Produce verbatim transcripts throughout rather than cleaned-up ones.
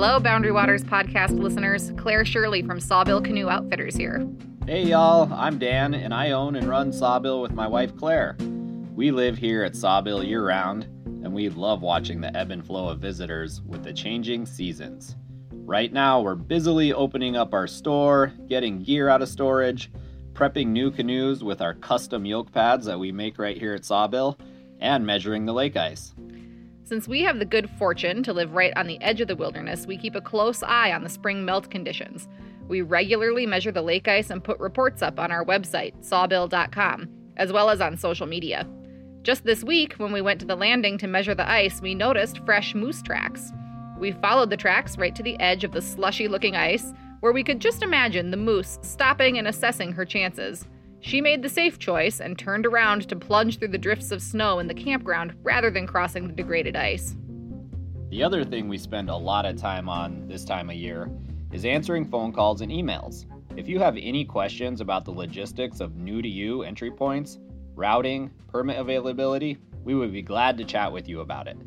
Hello, Boundary Waters podcast listeners. Claire Shirley from Sawbill Canoe Outfitters here. Hey, y'all. I'm Dan, and I own and run Sawbill with my wife, Claire. We live here at Sawbill year-round, and we love watching the ebb and flow of visitors with the changing seasons. Right now, we're busily opening up our store, getting gear out of storage, prepping new canoes with our custom yoke pads that we make right here at Sawbill, and measuring the lake ice. Since we have the good fortune to live right on the edge of the wilderness, we keep a close eye on the spring melt conditions. We regularly measure the lake ice and put reports up on our website, sawbill dot com, as well as on social media. Just this week, when we went to the landing to measure the ice, we noticed fresh moose tracks. We followed the tracks right to the edge of the slushy-looking ice, where we could just imagine the moose stopping and assessing her chances. She made the safe choice and turned around to plunge through the drifts of snow in the campground rather than crossing the degraded ice. The other thing we spend a lot of time on this time of year is answering phone calls and emails. If you have any questions about the logistics of new-to-you entry points, routing, permit availability, we would be glad to chat with you about it.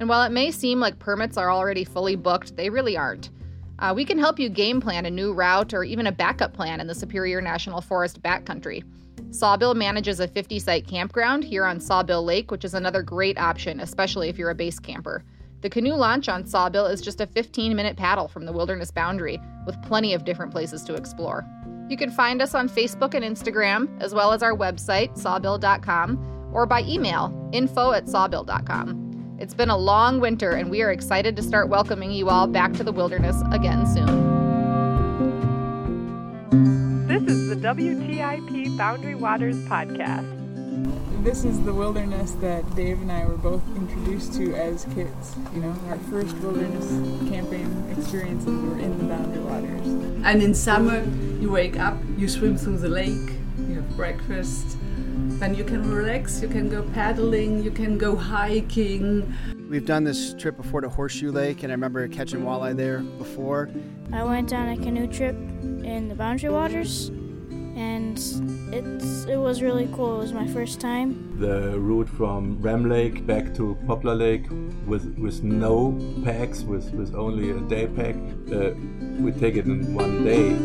And while it may seem like permits are already fully booked, they really aren't. Uh, we can help you game plan a new route or even a backup plan in the Superior National Forest backcountry. Sawbill manages a fifty-site campground here on Sawbill Lake, which is another great option, especially if you're a base camper. The canoe launch on Sawbill is just a fifteen-minute paddle from the wilderness boundary, with plenty of different places to explore. You can find us on Facebook and Instagram, as well as our website, sawbill dot com, or by email, info at sawbill dot com. It's been a long winter, and we are excited to start welcoming you all back to the wilderness again soon. This is the W T I P Boundary Waters podcast. This is the wilderness that Dave and I were both introduced to as kids. You know, our first wilderness camping experiences were in the Boundary Waters. And in summer, you wake up, you swim through the lake, you have breakfast. Then you can relax, you can go paddling, you can go hiking. We've done this trip before to Horseshoe Lake, and I remember catching walleye there before. I went on a canoe trip in the Boundary Waters, and it's, it was really cool. It was my first time. The route from Ram Lake back to Poplar Lake with with no packs, with, with only a day pack, uh, we take it in one day.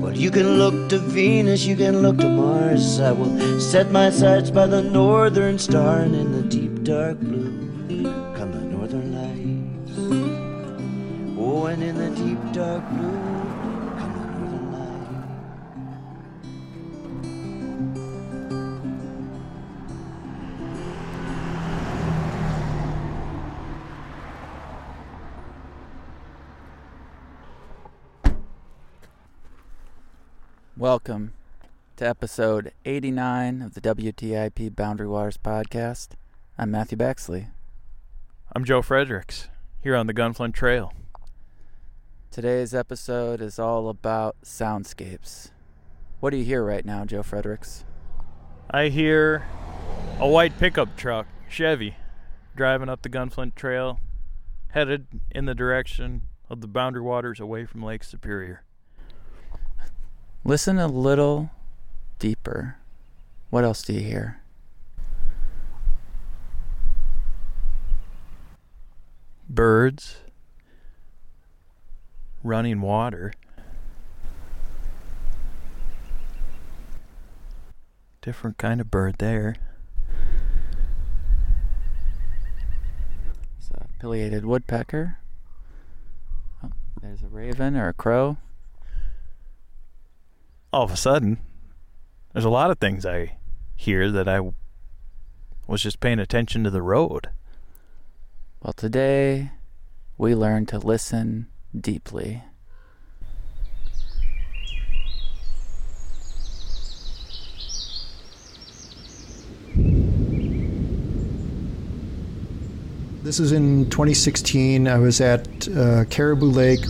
Well, you can look to Venus, you can look to Mars. I will set my sights by the northern star, and in the deep dark blue come the northern lights. Oh, and in the deep dark blue come the northern Welcome to episode eighty-nine of the W T I P Boundary Waters podcast. I'm Matthew Baxley. I'm Joe Fredericks, here on the Gunflint Trail. Today's episode is all about soundscapes. What do you hear right now, Joe Fredericks? I hear a white pickup truck, Chevy, driving up the Gunflint Trail, headed in the direction of the Boundary Waters away from Lake Superior. Listen a little deeper. What else do you hear? Birds. Running water. Different kind of bird there. It's a pileated woodpecker. Oh, there's a raven or a crow. All of a sudden, there's a lot of things I hear that I was just paying attention to the road. Well, today we learn to listen deeply. This is in twenty sixteen. I was at uh, Caribou Lake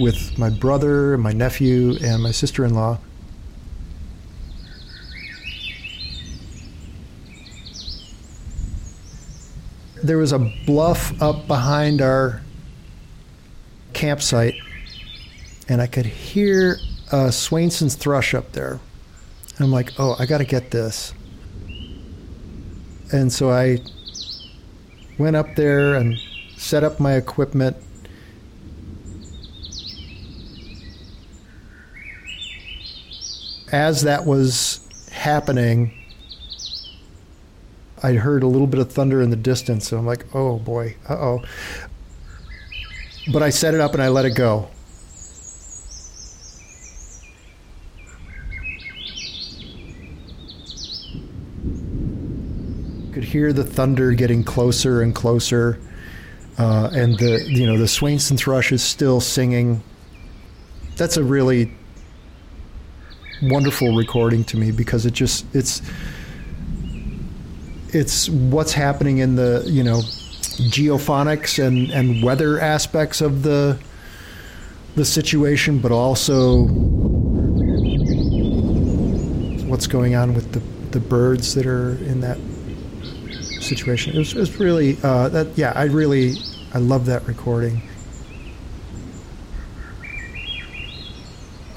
with my brother, my nephew, and my sister-in-law. There was a bluff up behind our campsite, and I could hear a Swainson's thrush up there. And I'm like, oh, I gotta get this. And so I went up there and set up my equipment as that was happening, I heard a little bit of thunder in the distance, and I'm like, oh boy, uh-oh. But I set it up and I let it go. Could hear the thunder getting closer and closer, uh, and the you know the Swainson's thrush is still singing. That's a really wonderful recording to me, because it just it's it's what's happening in the you know geophonics and, and weather aspects of the the situation, but also what's going on with the, the birds that are in that situation. It was, it was really uh, that yeah. I really I love that recording.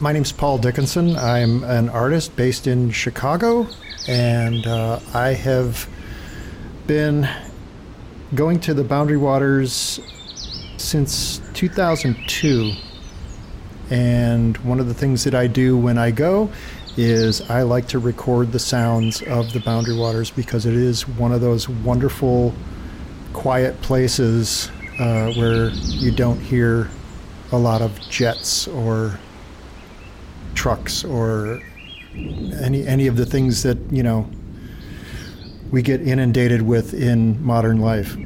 My name's Paul Dickinson. I'm an artist based in Chicago, and uh, I have been going to the Boundary Waters since two thousand two. And one of the things that I do when I go is I like to record the sounds of the Boundary Waters, because it is one of those wonderful, quiet places uh, where you don't hear a lot of jets or trucks or any any of the things that you know we get inundated with in modern life.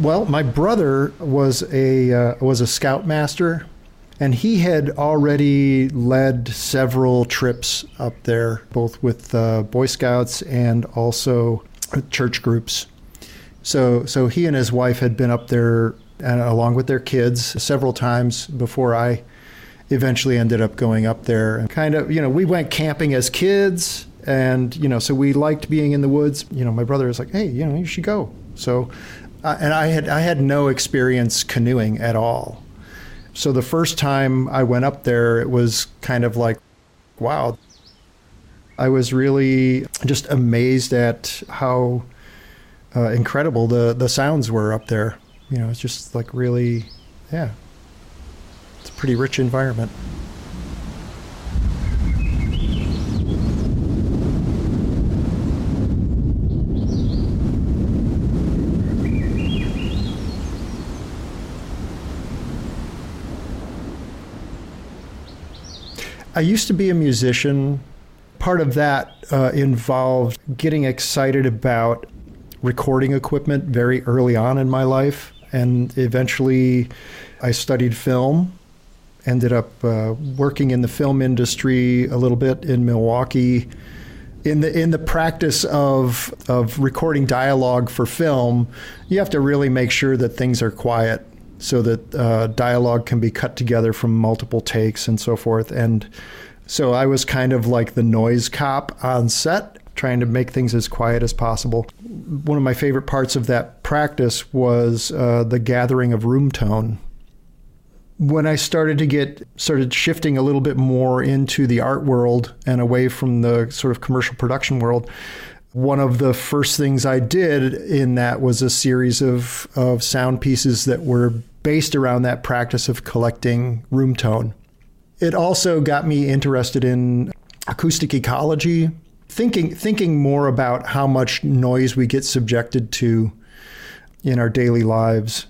Well, my brother was a uh, was a scoutmaster, and he had already led several trips up there, both with uh, Boy Scouts and also church groups. So, so he and his wife had been up there, and along with their kids, several times before I eventually ended up going up there. And kind of, you know, we went camping as kids, and you know, so we liked being in the woods. You know, my brother was like, "Hey, you know, you should go." So. Uh, and I had I had no experience canoeing at all. So the first time I went up there, it was kind of like, wow. I was really just amazed at how uh, incredible the, the sounds were up there. You know, it's just like really, yeah, it's a pretty rich environment. I used to be a musician. Part of that uh, involved getting excited about recording equipment very early on in my life. And eventually I studied film, ended up uh, working in the film industry a little bit in Milwaukee in the in the practice of of recording dialogue for film. You have to really make sure that things are quiet, so that uh, dialogue can be cut together from multiple takes and so forth. And so I was kind of like the noise cop on set, trying to make things as quiet as possible. One of my favorite parts of that practice was uh, the gathering of room tone. When I started to get started shifting a little bit more into the art world and away from the sort of commercial production world, one of the first things I did in that was a series of, of sound pieces that were based around that practice of collecting room tone. It also got me interested in acoustic ecology, thinking thinking more about how much noise we get subjected to in our daily lives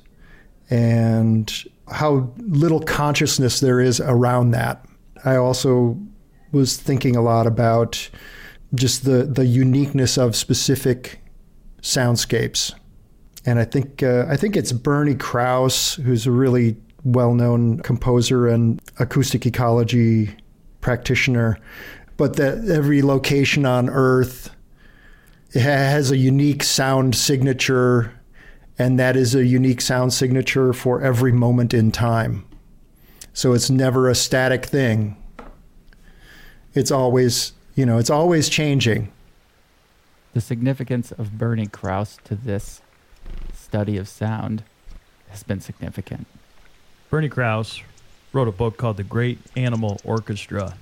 and how little consciousness there is around that. I also was thinking a lot about just the, the uniqueness of specific soundscapes. And I think uh, I think it's Bernie Krause, who's a really well-known composer and acoustic ecology practitioner, but that every location on Earth has a unique sound signature and that is a unique sound signature for every moment in time. So it's never a static thing. It's always, you know, it's always changing. The significance of Bernie Krause to this study of sound has been significant. Bernie Krause wrote a book called The Great Animal Orchestra,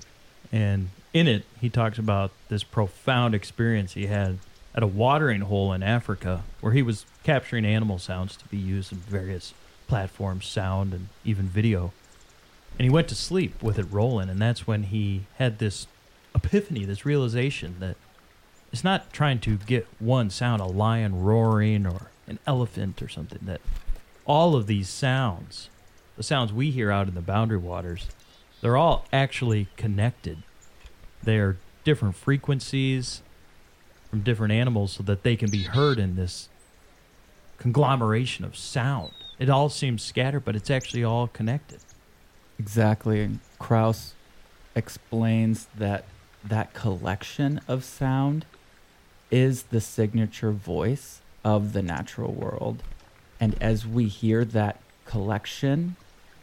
and in it he talks about this profound experience he had at a watering hole in Africa where he was capturing animal sounds to be used in various platforms, sound, and even video. And he went to sleep with it rolling, and that's when he had this epiphany, this realization that it's not trying to get one sound, a lion roaring or an elephant or something, that all of these sounds, the sounds we hear out in the Boundary Waters, they're all actually connected. They're different frequencies from different animals so that they can be heard in this conglomeration of sound. It all seems scattered, but it's actually all connected. Exactly, and Krause explains that that collection of sound is the signature voice of the natural world. And as we hear that collection,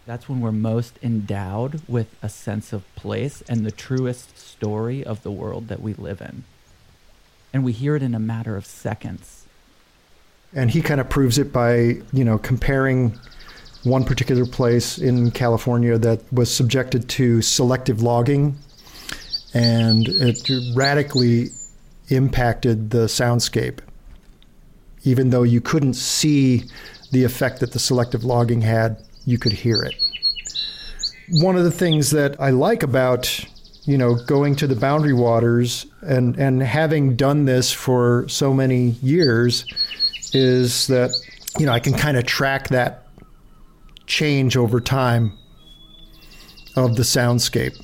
that's when we're most endowed with a sense of place and the truest story of the world that we live in. And we hear it in a matter of seconds. And he kind of proves it by, you know, comparing one particular place in California that was subjected to selective logging, and it radically impacted the soundscape, even though you couldn't see the effect that the selective logging had. You could hear it. One of the things that I like about, you know, going to the Boundary Waters and, and having done this for so many years is that, you know, I can kind of track that change over time of the soundscape.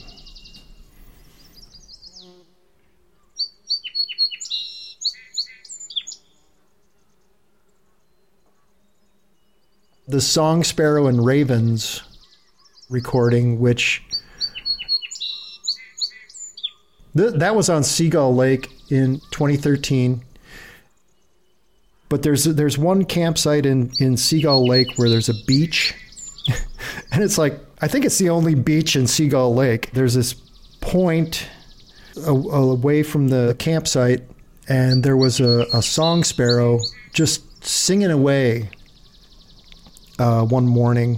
The Song Sparrow and Ravens recording, which th- that was on Seagull Lake in twenty thirteen. But there's there's one campsite in, in Seagull Lake where there's a beach. And it's like, I think it's the only beach in Seagull Lake. There's this point a- away from the campsite, and there was a, a song sparrow just singing away. Uh, one morning,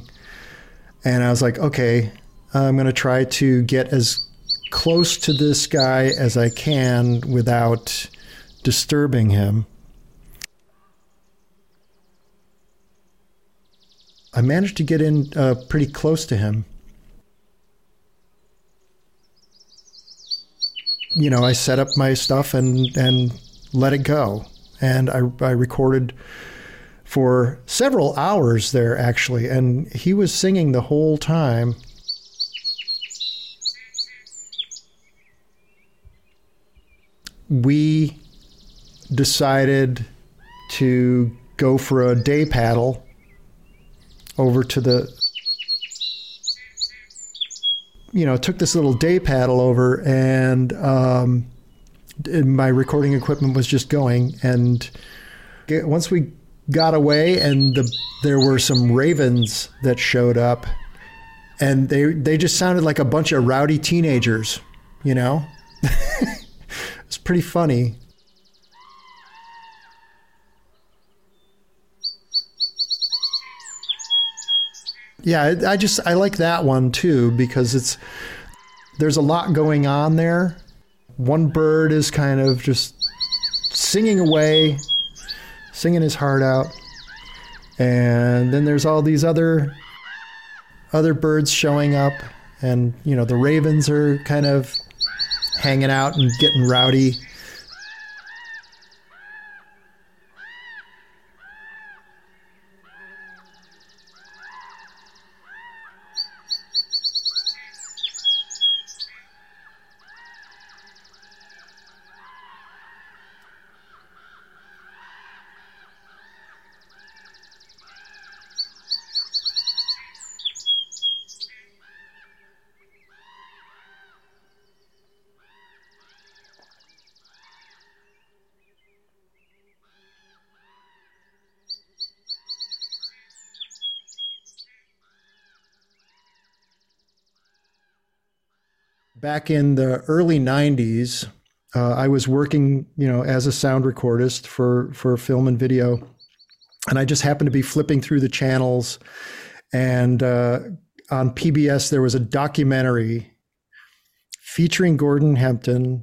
and I was like, okay, I'm going to try to get as close to this guy as I can without disturbing him. I managed to get in uh, pretty close to him. You know, I set up my stuff and, and let it go, and I, I recorded for several hours there, actually, and he was singing the whole time. We decided to go for a day paddle over to the, you know, took this little day paddle over, and um, my recording equipment was just going, and once we got away, and the, there were some ravens that showed up, and they they just sounded like a bunch of rowdy teenagers, you know? It's pretty funny. Yeah, I, I just, I like that one too, because it's, there's a lot going on there. One bird is kind of just singing away, singing his heart out, and then there's all these other other birds showing up, and you know, the ravens are kind of hanging out and getting rowdy. back in the early nineties, uh, I was working, you know, as a sound recordist for, for film and video. And I just happened to be flipping through the channels, and uh, on P B S, there was a documentary featuring Gordon Hempton,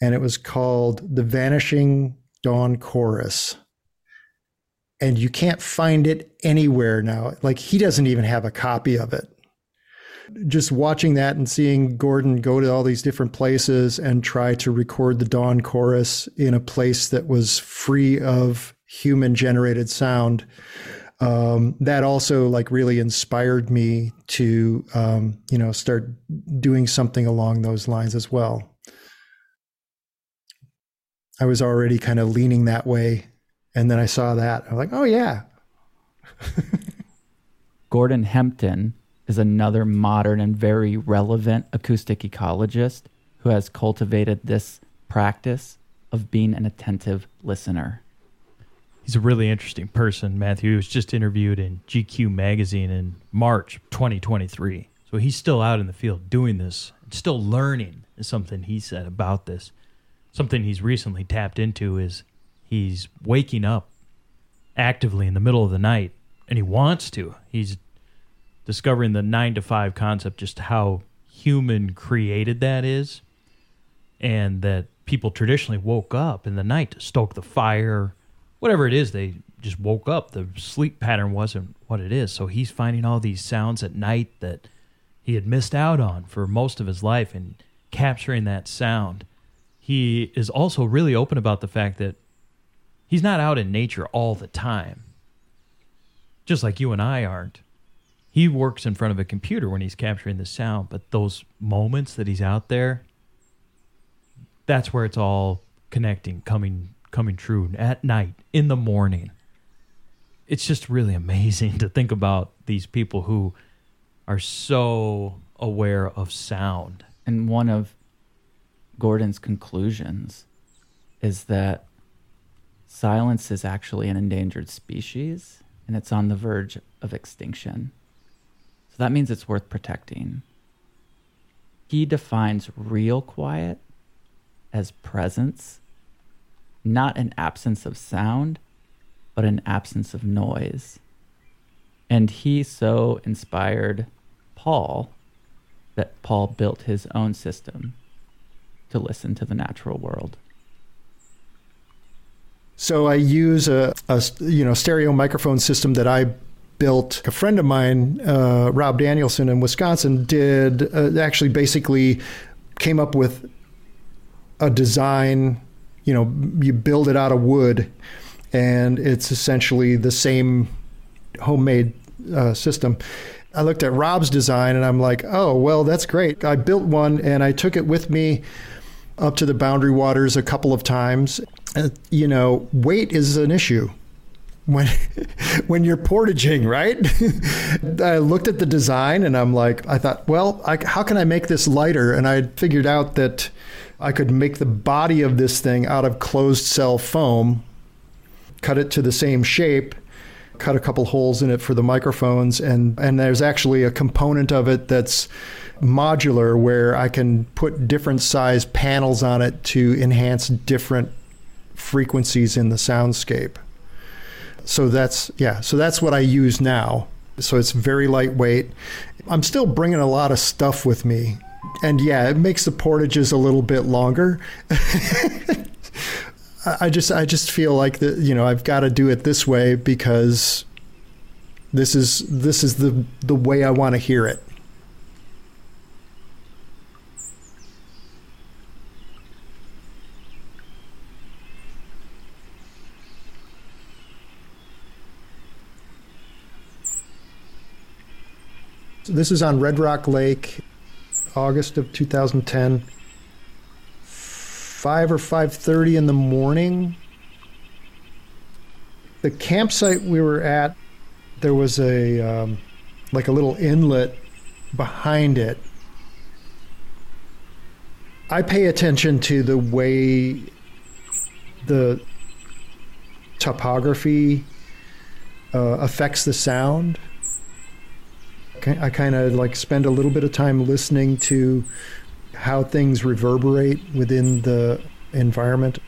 and it was called The Vanishing Dawn Chorus. And you can't find it anywhere now. Like, he doesn't even have a copy of it. Just watching that and seeing Gordon go to all these different places and try to record the Dawn Chorus in a place that was free of human-generated sound, um, that also like really inspired me to, um, you know, start doing something along those lines as well. I was already kind of leaning that way, and then I saw that. I'm like, oh, yeah. Gordon Hempton is another modern and very relevant acoustic ecologist who has cultivated this practice of being an attentive listener. He's a really interesting person, Matthew. He was just interviewed in G Q magazine in March twenty twenty-three. So he's still out in the field doing this, still learning, is something he said about this. Something he's recently tapped into is he's waking up actively in the middle of the night, and he wants to. He's discovering the nine to five concept, just how human created that is, and that people traditionally woke up in the night to stoke the fire, whatever it is, they just woke up. The sleep pattern wasn't what it is. So he's finding all these sounds at night that he had missed out on for most of his life and capturing that sound. He is also really open about the fact that he's not out in nature all the time, just like you and I aren't. He works in front of a computer when he's capturing the sound, but those moments that he's out there, that's where it's all connecting, coming coming true at night, in the morning. It's just really amazing to think about these people who are so aware of sound. And one of Gordon's conclusions is that silence is actually an endangered species, and it's on the verge of extinction. So that means it's worth protecting. He defines real quiet as presence, not an absence of sound, but an absence of noise. And he so inspired Paul that Paul built his own system to listen to the natural world. So I use a, a you know stereo microphone system that I built. A friend of mine, uh, Rob Danielson in Wisconsin, did uh, actually basically came up with a design. You know, you build it out of wood, and it's essentially the same homemade uh, system. I looked at Rob's design, and I'm like, oh, well, that's great. I built one, and I took it with me up to the Boundary Waters a couple of times. Uh, you know, weight is an issue when when you're portaging, right? I looked at the design, and I'm like, I thought, well, I, how can I make this lighter? And I figured out that I could make the body of this thing out of closed cell foam, cut it to the same shape, cut a couple holes in it for the microphones, and, and there's actually a component of it that's modular where I can put different size panels on it to enhance different frequencies in the soundscape. So that's, yeah, so that's what I use now. So it's very lightweight. I'm still bringing a lot of stuff with me. And yeah, it makes the portages a little bit longer. I just I just feel like the, you know I've got to do it this way because this is this is the the way I want to hear it. So this is on Red Rock Lake, August of two thousand ten. five or five thirty in the morning. The campsite we were at, there was a um, like a little inlet behind it. I pay attention to the way the topography uh, affects the sound. I kind of like spend a little bit of time listening to how things reverberate within the environment.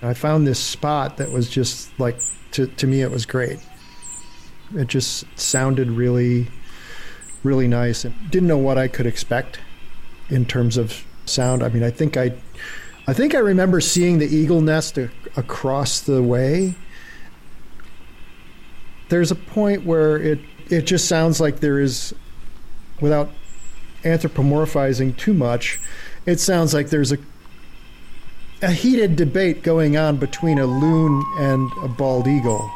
I found this spot that was just like, to, to me, it was great. It just sounded really, really nice. And didn't know what I could expect in terms of sound. I mean, I think I, I think I remember seeing the eagle nest a, across the way. There's a point where it, it just sounds like there is, without anthropomorphizing too much, it sounds like there's a a heated debate going on between a loon and a bald eagle.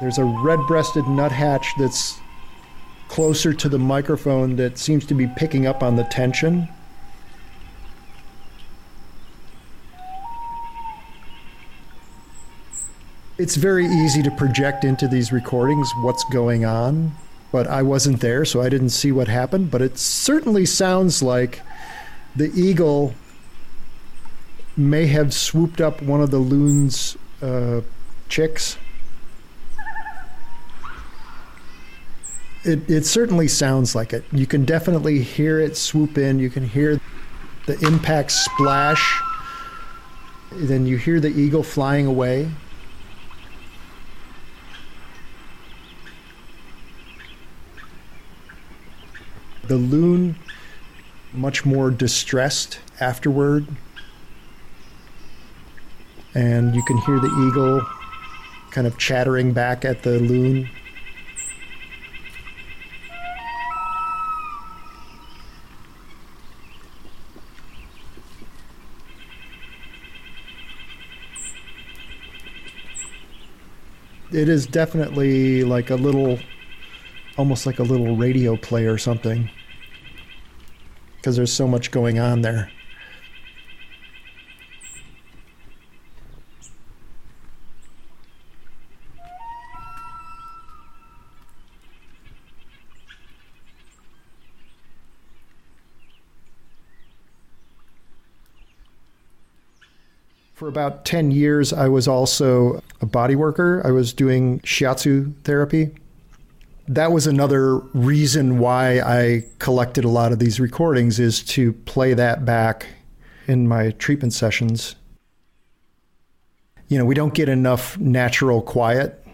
There's a red-breasted nuthatch that's closer to the microphone that seems to be picking up on the tension. It's very easy to project into these recordings what's going on, but I wasn't there, so I didn't see what happened, but it certainly sounds like the eagle may have swooped up one of the loon's uh, chicks. It, it certainly sounds like it. You can definitely hear it swoop in. You can hear the impact splash. Then you hear the eagle flying away. The loon, much more distressed afterward. And you can hear the eagle kind of chattering back at the loon. It is definitely like a little, almost like a little radio play or something, because there's so much going on there. For about ten years, I was also a body worker. I was doing shiatsu therapy. That was another reason why I collected a lot of these recordings, is to play that back in my treatment sessions. You know, we don't get enough natural quiet.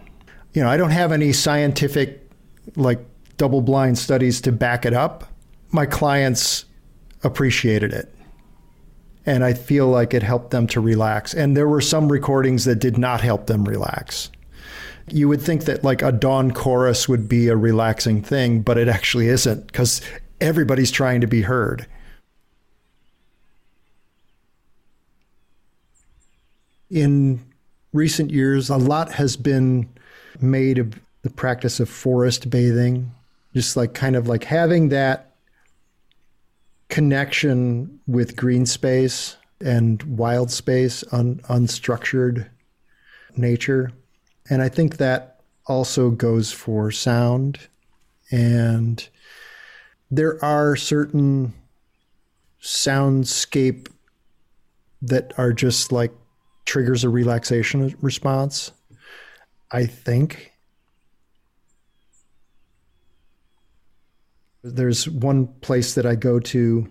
You know, I don't have any scientific, like, double-blind studies to back it up. My clients appreciated it. And I feel like it helped them to relax. And there were some recordings that did not help them relax. You would think that like a dawn chorus would be a relaxing thing, but it actually isn't, because everybody's trying to be heard. In recent years, a lot has been made of the practice of forest bathing, just like kind of like having that connection with green space and wild space, un, unstructured nature. And I think that also goes for sound. And there are certain soundscape that are just like triggers a relaxation response, I think. There's one place that I go to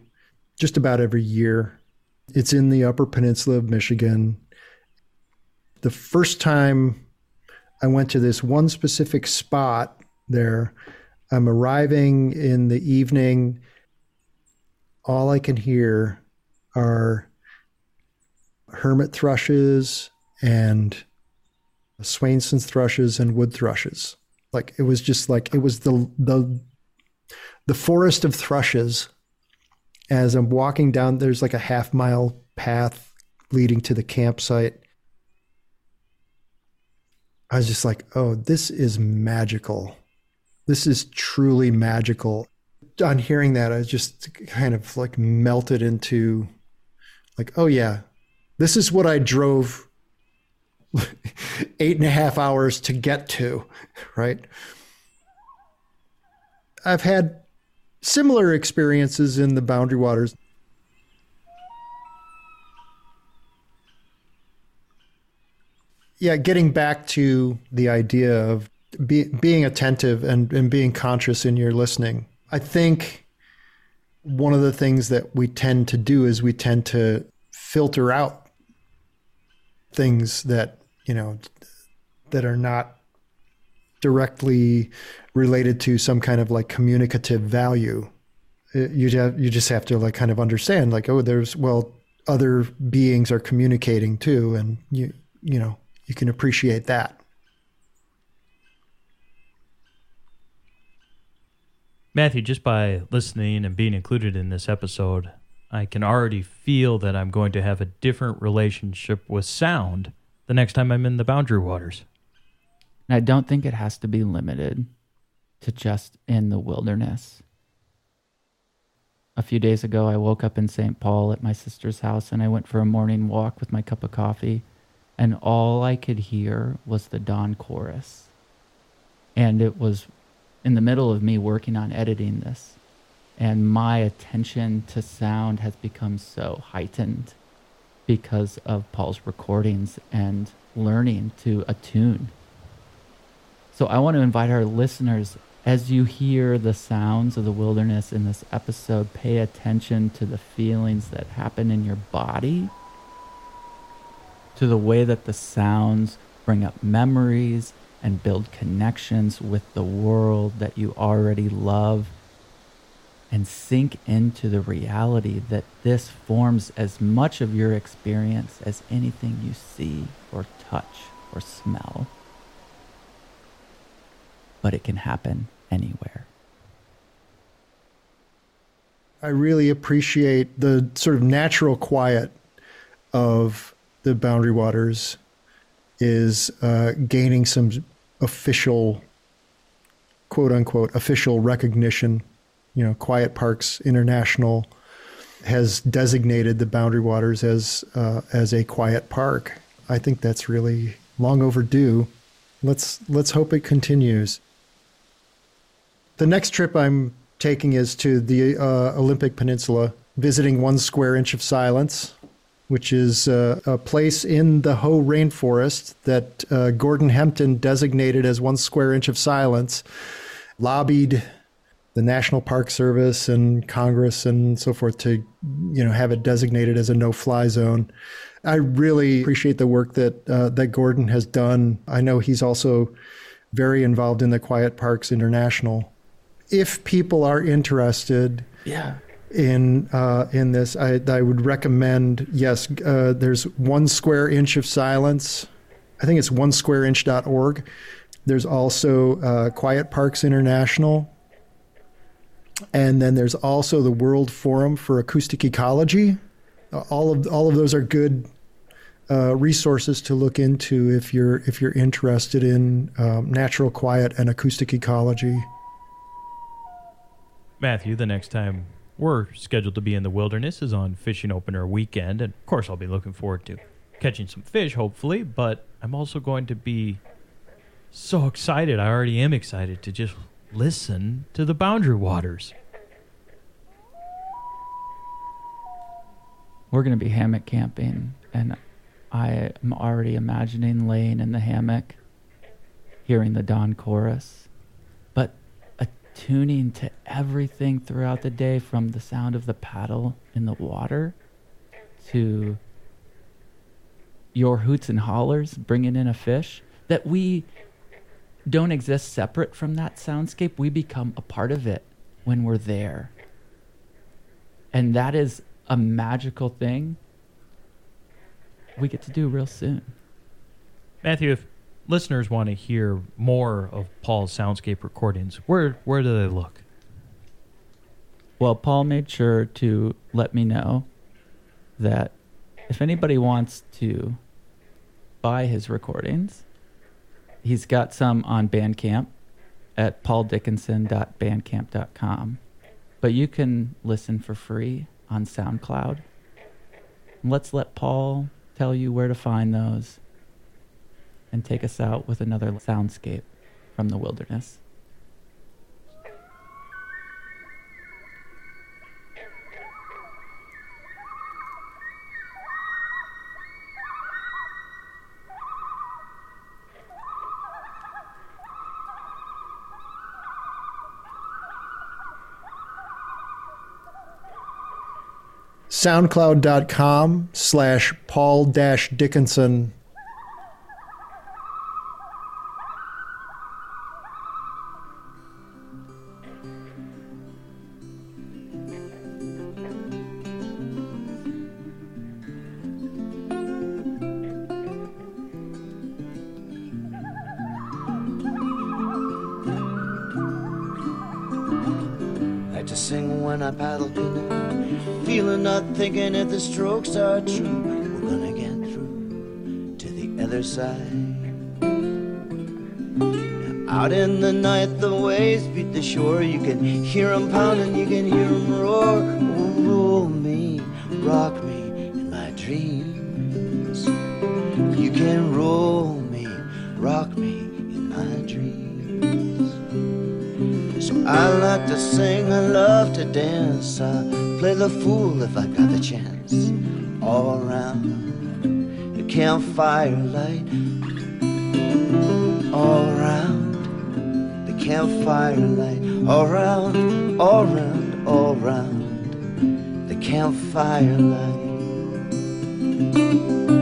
just about every year. It's in the Upper Peninsula of Michigan. The first time I went to this one specific spot there, I'm arriving in the evening. All I can hear are hermit thrushes and Swainson's thrushes and wood thrushes. Like, it was just like, it was the the... the forest of thrushes. As I'm walking down, there's like a half mile path leading to the campsite. I was just like, oh, this is magical. This is truly magical. On hearing that, I just kind of like melted into like, oh yeah, this is what I drove eight and a half hours to get to, right? I've had similar experiences in the Boundary Waters. Yeah, getting back to the idea of be, being attentive and, and being conscious in your listening. I think one of the things that we tend to do is we tend to filter out things that, you know, that are not directly related to some kind of like communicative value. You just, you just have to like kind of understand like, oh, there's, well, other beings are communicating too. And you, you know, you can appreciate that. Matthew, just by listening and being included in this episode, I can already feel that I'm going to have a different relationship with sound the next time I'm in the Boundary Waters. And I don't think it has to be limited to just in the wilderness. A few days ago, I woke up in Saint Paul at my sister's house, and I went for a morning walk with my cup of coffee, and all I could hear was the dawn chorus. And it was in the middle of me working on editing this, and my attention to sound has become so heightened because of Paul's recordings and learning to attune. So I want to invite our listeners, as you hear the sounds of the wilderness in this episode, pay attention to the feelings that happen in your body, to the way that the sounds bring up memories and build connections with the world that you already love, and sink into the reality that this forms as much of your experience as anything you see or touch or smell. But it can happen anywhere. I really appreciate the sort of natural quiet of the Boundary Waters is uh, gaining some official, quote unquote, official recognition. You know, Quiet Parks International has designated the Boundary Waters as uh, as a quiet park. I think that's really long overdue. Let's let's hope it continues. The next trip I'm taking is to the uh, Olympic Peninsula, visiting One Square Inch of Silence, which is uh, a place in the Ho Rainforest that uh, Gordon Hempton designated as One Square Inch of Silence, lobbied the National Park Service and Congress and so forth to, you know, have it designated as a no-fly zone. I really appreciate the work that uh, that Gordon has done. I know he's also very involved in the Quiet Parks International. If people are interested, yeah. In uh, in this, I, I would recommend, yes, uh, there's One Square Inch of Silence. I think it's one square inch dot org. There's also uh, Quiet Parks International. And then there's also the World Forum for Acoustic Ecology. Uh, all of all of those are good uh, resources to look into if you're if you're interested in um, natural quiet and acoustic ecology. Matthew, the next time we're scheduled to be in the wilderness is on fishing opener weekend, and of course I'll be looking forward to catching some fish, hopefully, but I'm also going to be so excited, I already am excited, to just listen to the Boundary Waters. We're going to be hammock camping, and I am already imagining laying in the hammock, hearing the dawn chorus, but attuning to everything throughout the day, from the sound of the paddle in the water to your hoots and hollers bringing in a fish, that we don't exist separate from that soundscape. We become a part of it when we're there. And that is a magical thing we get to do real soon. Matthew, if listeners want to hear more of Paul's soundscape recordings, where where do they look? Well, Paul made sure to let me know that if anybody wants to buy his recordings, he's got some on Bandcamp at paul dickinson dot bandcamp dot com. But you can listen for free on SoundCloud. And let's let Paul tell you where to find those and take us out with another soundscape from the wilderness. SoundCloud.com slash Paul dash Dickinson. Thinking if the strokes are true, we're gonna get through to the other side. Now, out in the night, the waves beat the shore. You can hear them pounding, you can hear them roar. Oh, roll me, rock me in my dreams. You can roll me, rock me in my dreams. So I like to sing, I love to dance. I play the fool if I got the chance. All around the campfire light. All around the campfire light. All around, all around, all around the campfire light.